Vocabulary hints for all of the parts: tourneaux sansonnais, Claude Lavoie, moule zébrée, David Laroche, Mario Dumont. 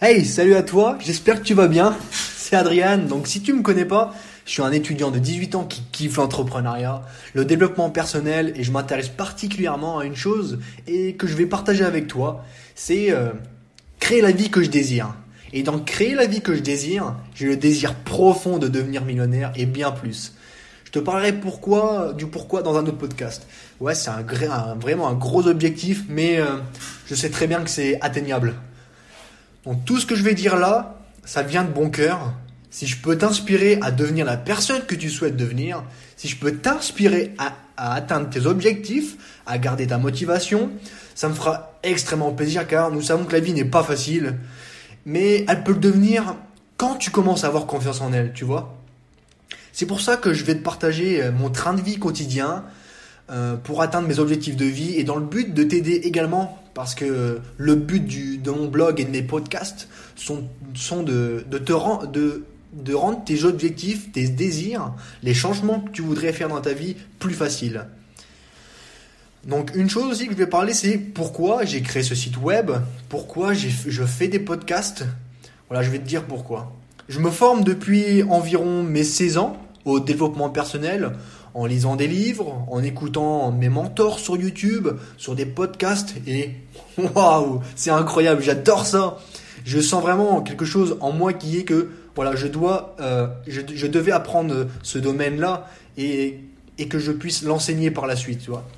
Hey, salut à toi, j'espère que tu vas bien, c'est Adrien. Donc si tu me connais pas, je suis un étudiant de 18 ans qui kiffe l'entrepreneuriat, le développement personnel, et je m'intéresse particulièrement à une chose et que je vais partager avec toi, c'est créer la vie que je désire. Et dans créer la vie que je désire, j'ai le désir profond de devenir millionnaire et bien plus. Je te parlerai du pourquoi dans un autre podcast. Ouais, c'est vraiment un gros objectif, mais je sais très bien que c'est atteignable. Donc tout ce que je vais dire là, ça vient de bon cœur. Si je peux t'inspirer à devenir la personne que tu souhaites devenir, si je peux t'inspirer à atteindre tes objectifs, à garder ta motivation, ça me fera extrêmement plaisir car nous savons que la vie n'est pas facile, mais elle peut le devenir quand tu commences à avoir confiance en elle, tu vois ? C'est pour ça que je vais te partager mon train de vie quotidien pour atteindre mes objectifs de vie et dans le but de t'aider également, parce que le but de mon blog et de mes podcasts sont de rendre tes objectifs, tes désirs, les changements que tu voudrais faire dans ta vie plus faciles. Donc une chose aussi que je vais parler, c'est pourquoi j'ai créé ce site web, pourquoi je fais des podcasts. Voilà, je vais te dire pourquoi. Je me forme depuis environ mes 16 ans au développement personnel, en lisant des livres, en écoutant mes mentors sur YouTube, sur des podcasts, et waouh, c'est incroyable, j'adore ça. Je sens vraiment quelque chose en moi qui est que voilà, je devais apprendre ce domaine-là et que je puisse l'enseigner par la suite, tu vois.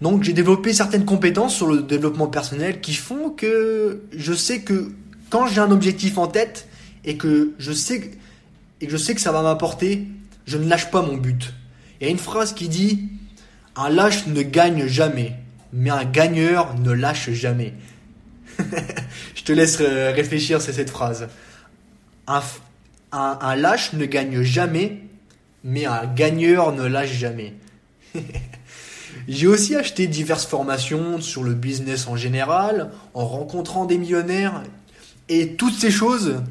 Donc j'ai développé certaines compétences sur le développement personnel qui font que je sais que quand j'ai un objectif en tête, et que je sais que ça va m'apporter, je ne lâche pas mon but. Il y a une phrase qui dit « Un lâche ne gagne jamais, mais un gagneur ne lâche jamais. » Je te laisse réfléchir sur cette phrase. Un lâche ne gagne jamais, mais un gagneur ne lâche jamais. J'ai aussi acheté diverses formations sur le business en général, en rencontrant des millionnaires, et toutes ces choses...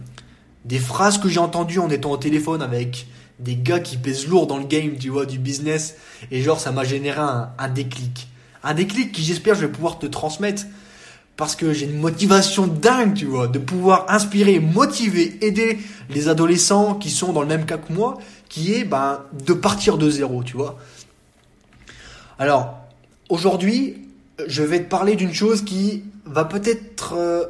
Des phrases que j'ai entendues en étant au téléphone avec des gars qui pèsent lourd dans le game, tu vois, du business. Et genre, ça m'a généré un déclic. Un déclic qui, j'espère, je vais pouvoir te transmettre. Parce que j'ai une motivation dingue, tu vois, de pouvoir inspirer, motiver, aider les adolescents qui sont dans le même cas que moi, qui est de partir de zéro, tu vois. Alors, aujourd'hui, je vais te parler d'une chose qui va peut-être...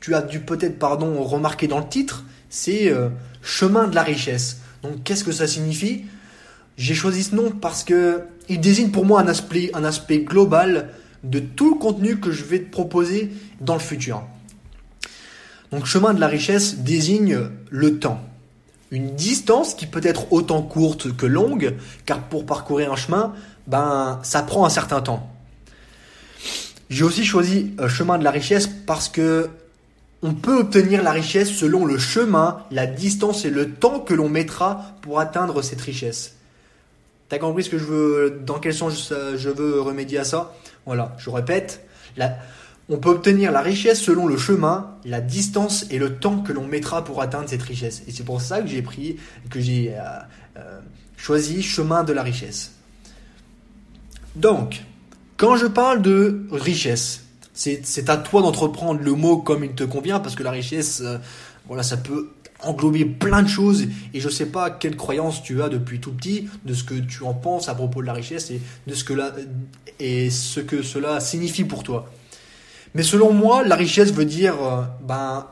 Tu as dû peut-être, remarquer dans le titre, c'est « Chemin de la richesse ». Donc, qu'est-ce que ça signifie ? J'ai choisi ce nom parce qu'il désigne pour moi un aspect global de tout le contenu que je vais te proposer dans le futur. Donc, « Chemin de la richesse » désigne le temps. Une distance qui peut être autant courte que longue, car pour parcourir un chemin, ça prend un certain temps. J'ai aussi choisi « Chemin de la richesse » parce que on peut obtenir la richesse selon le chemin, la distance et le temps que l'on mettra pour atteindre cette richesse. T'as compris ce que je veux, dans quel sens je veux remédier à ça ? Voilà, je répète. On peut obtenir la richesse selon le chemin, la distance et le temps que l'on mettra pour atteindre cette richesse. Et c'est pour ça que j'ai choisi chemin de la richesse. Donc, quand je parle de richesse, c'est à toi d'entreprendre le mot comme il te convient, parce que la richesse, ça peut englober plein de choses. Et je ne sais pas quelle croyance tu as depuis tout petit, de ce que tu en penses à propos de la richesse et de ce que cela signifie pour toi. Mais selon moi, la richesse veut dire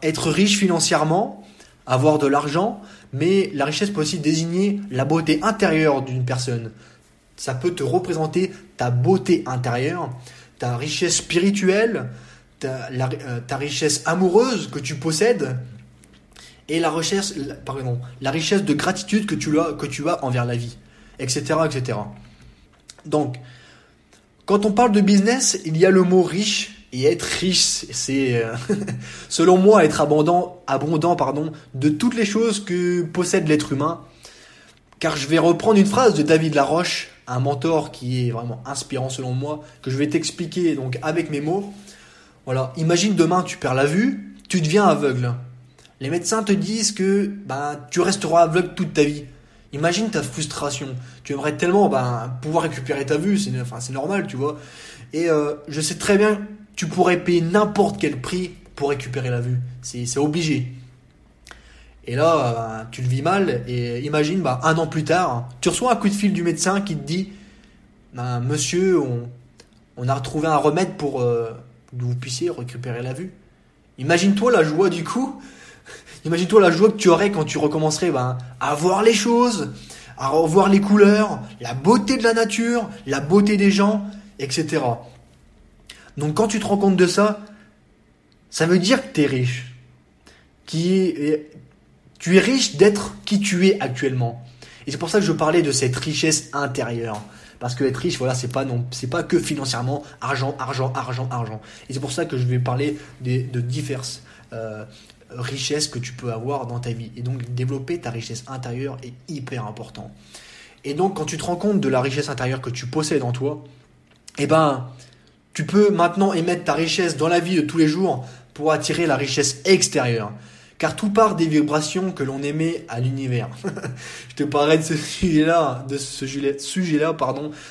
être riche financièrement, avoir de l'argent, mais la richesse peut aussi désigner la beauté intérieure d'une personne. Ça peut te représenter ta beauté intérieure, ta richesse spirituelle, ta richesse amoureuse que tu possèdes et la richesse de gratitude que tu as envers la vie, etc., etc. Donc, quand on parle de business, il y a le mot riche, et être riche, c'est selon moi être abondant, de toutes les choses que possède l'être humain. Car je vais reprendre une phrase de David Laroche, un mentor qui est vraiment inspirant selon moi, que je vais t'expliquer donc avec mes mots. Voilà, imagine demain tu perds la vue, tu deviens aveugle. Les médecins te disent que tu resteras aveugle toute ta vie. Imagine ta frustration. Tu aimerais tellement pouvoir récupérer ta vue, c'est normal, tu vois. Et je sais très bien, tu pourrais payer n'importe quel prix pour récupérer la vue. C'est obligé. Et là, tu le vis mal. Et imagine, un an plus tard, tu reçois un coup de fil du médecin qui te dit « Monsieur, on a retrouvé un remède pour que vous puissiez récupérer la vue. » Imagine-toi la joie du coup. Imagine-toi la joie que tu aurais quand tu recommencerais à voir les choses, à revoir les couleurs, la beauté de la nature, la beauté des gens, etc. Donc quand tu te rends compte de ça, ça veut dire que tu es riche. Tu es riche d'être qui tu es actuellement. Et c'est pour ça que je parlais de cette richesse intérieure. Parce que être riche, voilà, c'est pas que financièrement argent. Et c'est pour ça que je vais parler de diverses richesses que tu peux avoir dans ta vie. Et donc, développer ta richesse intérieure est hyper important. Et donc, quand tu te rends compte de la richesse intérieure que tu possèdes en toi, tu peux maintenant émettre ta richesse dans la vie de tous les jours pour attirer la richesse extérieure. Car tout part des vibrations que l'on émet à l'univers. Je te parlerai de ce sujet-là,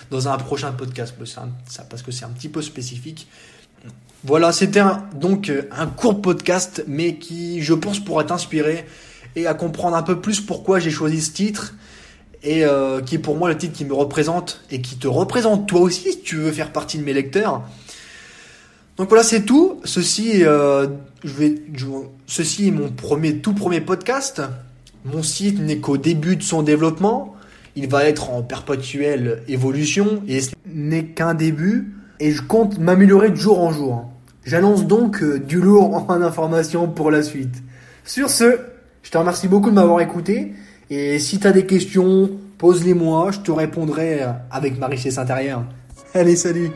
dans un prochain podcast, parce que c'est un petit peu spécifique. Voilà, c'était donc un court podcast, mais qui, je pense, pourra t'inspirer et à comprendre un peu plus pourquoi j'ai choisi ce titre, et qui est pour moi le titre qui me représente et qui te représente toi aussi, si tu veux faire partie de mes lecteurs. Donc voilà, c'est tout. Ceci est mon tout premier podcast. Mon site n'est qu'au début de son développement. Il va être en perpétuelle évolution et ce n'est qu'un début. Et je compte m'améliorer de jour en jour. J'annonce donc du lourd en information pour la suite. Sur ce, je te remercie beaucoup de m'avoir écouté. Et si tu as des questions, pose-les moi. Je te répondrai avec ma richesse intérieure. Allez, salut!